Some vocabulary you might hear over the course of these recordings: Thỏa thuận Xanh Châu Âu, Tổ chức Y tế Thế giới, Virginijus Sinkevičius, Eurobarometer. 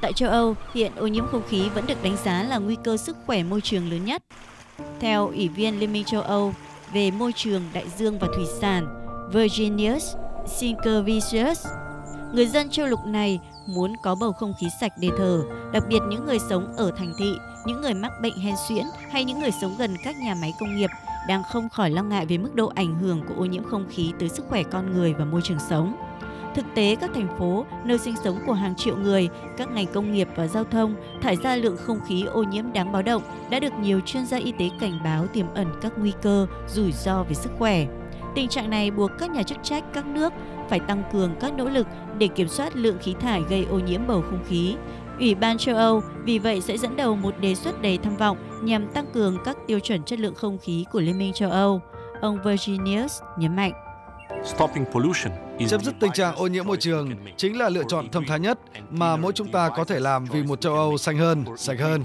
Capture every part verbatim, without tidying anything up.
Tại châu Âu, hiện ô nhiễm không khí vẫn được đánh giá là nguy cơ sức khỏe môi trường lớn nhất. Theo Ủy viên Liên minh châu Âu về môi trường, đại dương và thủy sản Virginijus Sinkevičius, người dân châu lục này muốn có bầu không khí sạch để thở, đặc biệt những người sống ở thành thị, những người mắc bệnh hen suyễn hay những người sống gần các nhà máy công nghiệp đang không khỏi lo ngại về mức độ ảnh hưởng của ô nhiễm không khí tới sức khỏe con người và môi trường sống. Thực tế, các thành phố, nơi sinh sống của hàng triệu người, các ngành công nghiệp và giao thông thải ra lượng không khí ô nhiễm đáng báo động đã được nhiều chuyên gia y tế cảnh báo tiềm ẩn các nguy cơ, rủi ro về sức khỏe. Tình trạng này buộc các nhà chức trách các nước phải tăng cường các nỗ lực để kiểm soát lượng khí thải gây ô nhiễm bầu không khí. Ủy ban châu Âu vì vậy sẽ dẫn đầu một đề xuất đầy tham vọng nhằm tăng cường các tiêu chuẩn chất lượng không khí của Liên minh châu Âu, ông Virginijus nhấn mạnh. Chấm dứt tình trạng ô nhiễm môi trường chính là lựa chọn thông thái nhất mà mỗi chúng ta có thể làm vì một châu Âu xanh hơn, sạch hơn.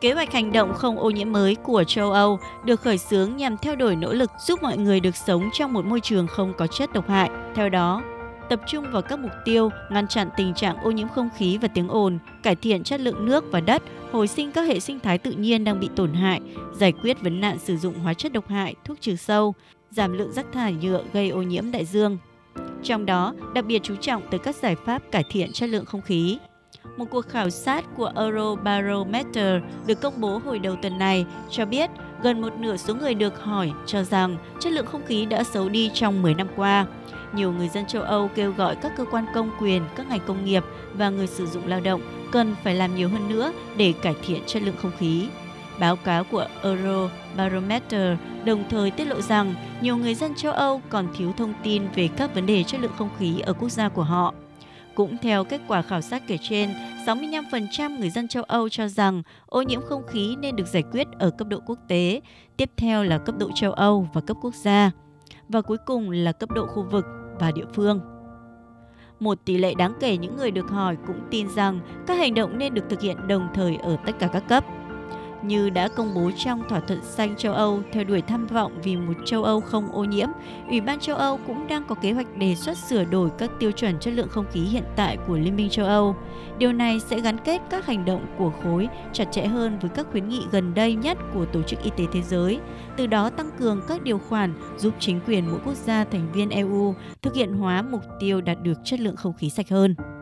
Kế hoạch hành động không ô nhiễm mới của châu Âu được khởi xướng nhằm theo đuổi nỗ lực giúp mọi người được sống trong một môi trường không có chất độc hại. Theo đó, tập trung vào các mục tiêu ngăn chặn tình trạng ô nhiễm không khí và tiếng ồn, cải thiện chất lượng nước và đất, hồi sinh các hệ sinh thái tự nhiên đang bị tổn hại, giải quyết vấn nạn sử dụng hóa chất độc hại, thuốc trừ sâu, giảm lượng rác thải nhựa gây ô nhiễm đại dương. Trong đó, đặc biệt chú trọng tới các giải pháp cải thiện chất lượng không khí. Một cuộc khảo sát của Eurobarometer được công bố hồi đầu tuần này cho biết gần một nửa số người được hỏi cho rằng chất lượng không khí đã xấu đi trong mười năm qua. Nhiều người dân châu Âu kêu gọi các cơ quan công quyền, các ngành công nghiệp và người sử dụng lao động cần phải làm nhiều hơn nữa để cải thiện chất lượng không khí. Báo cáo của Eurobarometer đồng thời tiết lộ rằng nhiều người dân châu Âu còn thiếu thông tin về các vấn đề chất lượng không khí ở quốc gia của họ. Cũng theo kết quả khảo sát kể trên, sáu mươi lăm phần trăm người dân châu Âu cho rằng ô nhiễm không khí nên được giải quyết ở cấp độ quốc tế, tiếp theo là cấp độ châu Âu và cấp quốc gia, và cuối cùng là cấp độ khu vực và địa phương. Một tỷ lệ đáng kể những người được hỏi cũng tin rằng các hành động nên được thực hiện đồng thời ở tất cả các cấp. Như đã công bố trong Thỏa thuận Xanh châu Âu theo đuổi tham vọng vì một châu Âu không ô nhiễm, Ủy ban châu Âu cũng đang có kế hoạch đề xuất sửa đổi các tiêu chuẩn chất lượng không khí hiện tại của Liên minh châu Âu. Điều này sẽ gắn kết các hành động của khối chặt chẽ hơn với các khuyến nghị gần đây nhất của Tổ chức Y tế Thế giới, từ đó tăng cường các điều khoản giúp chính quyền mỗi quốc gia thành viên e u thực hiện hóa mục tiêu đạt được chất lượng không khí sạch hơn.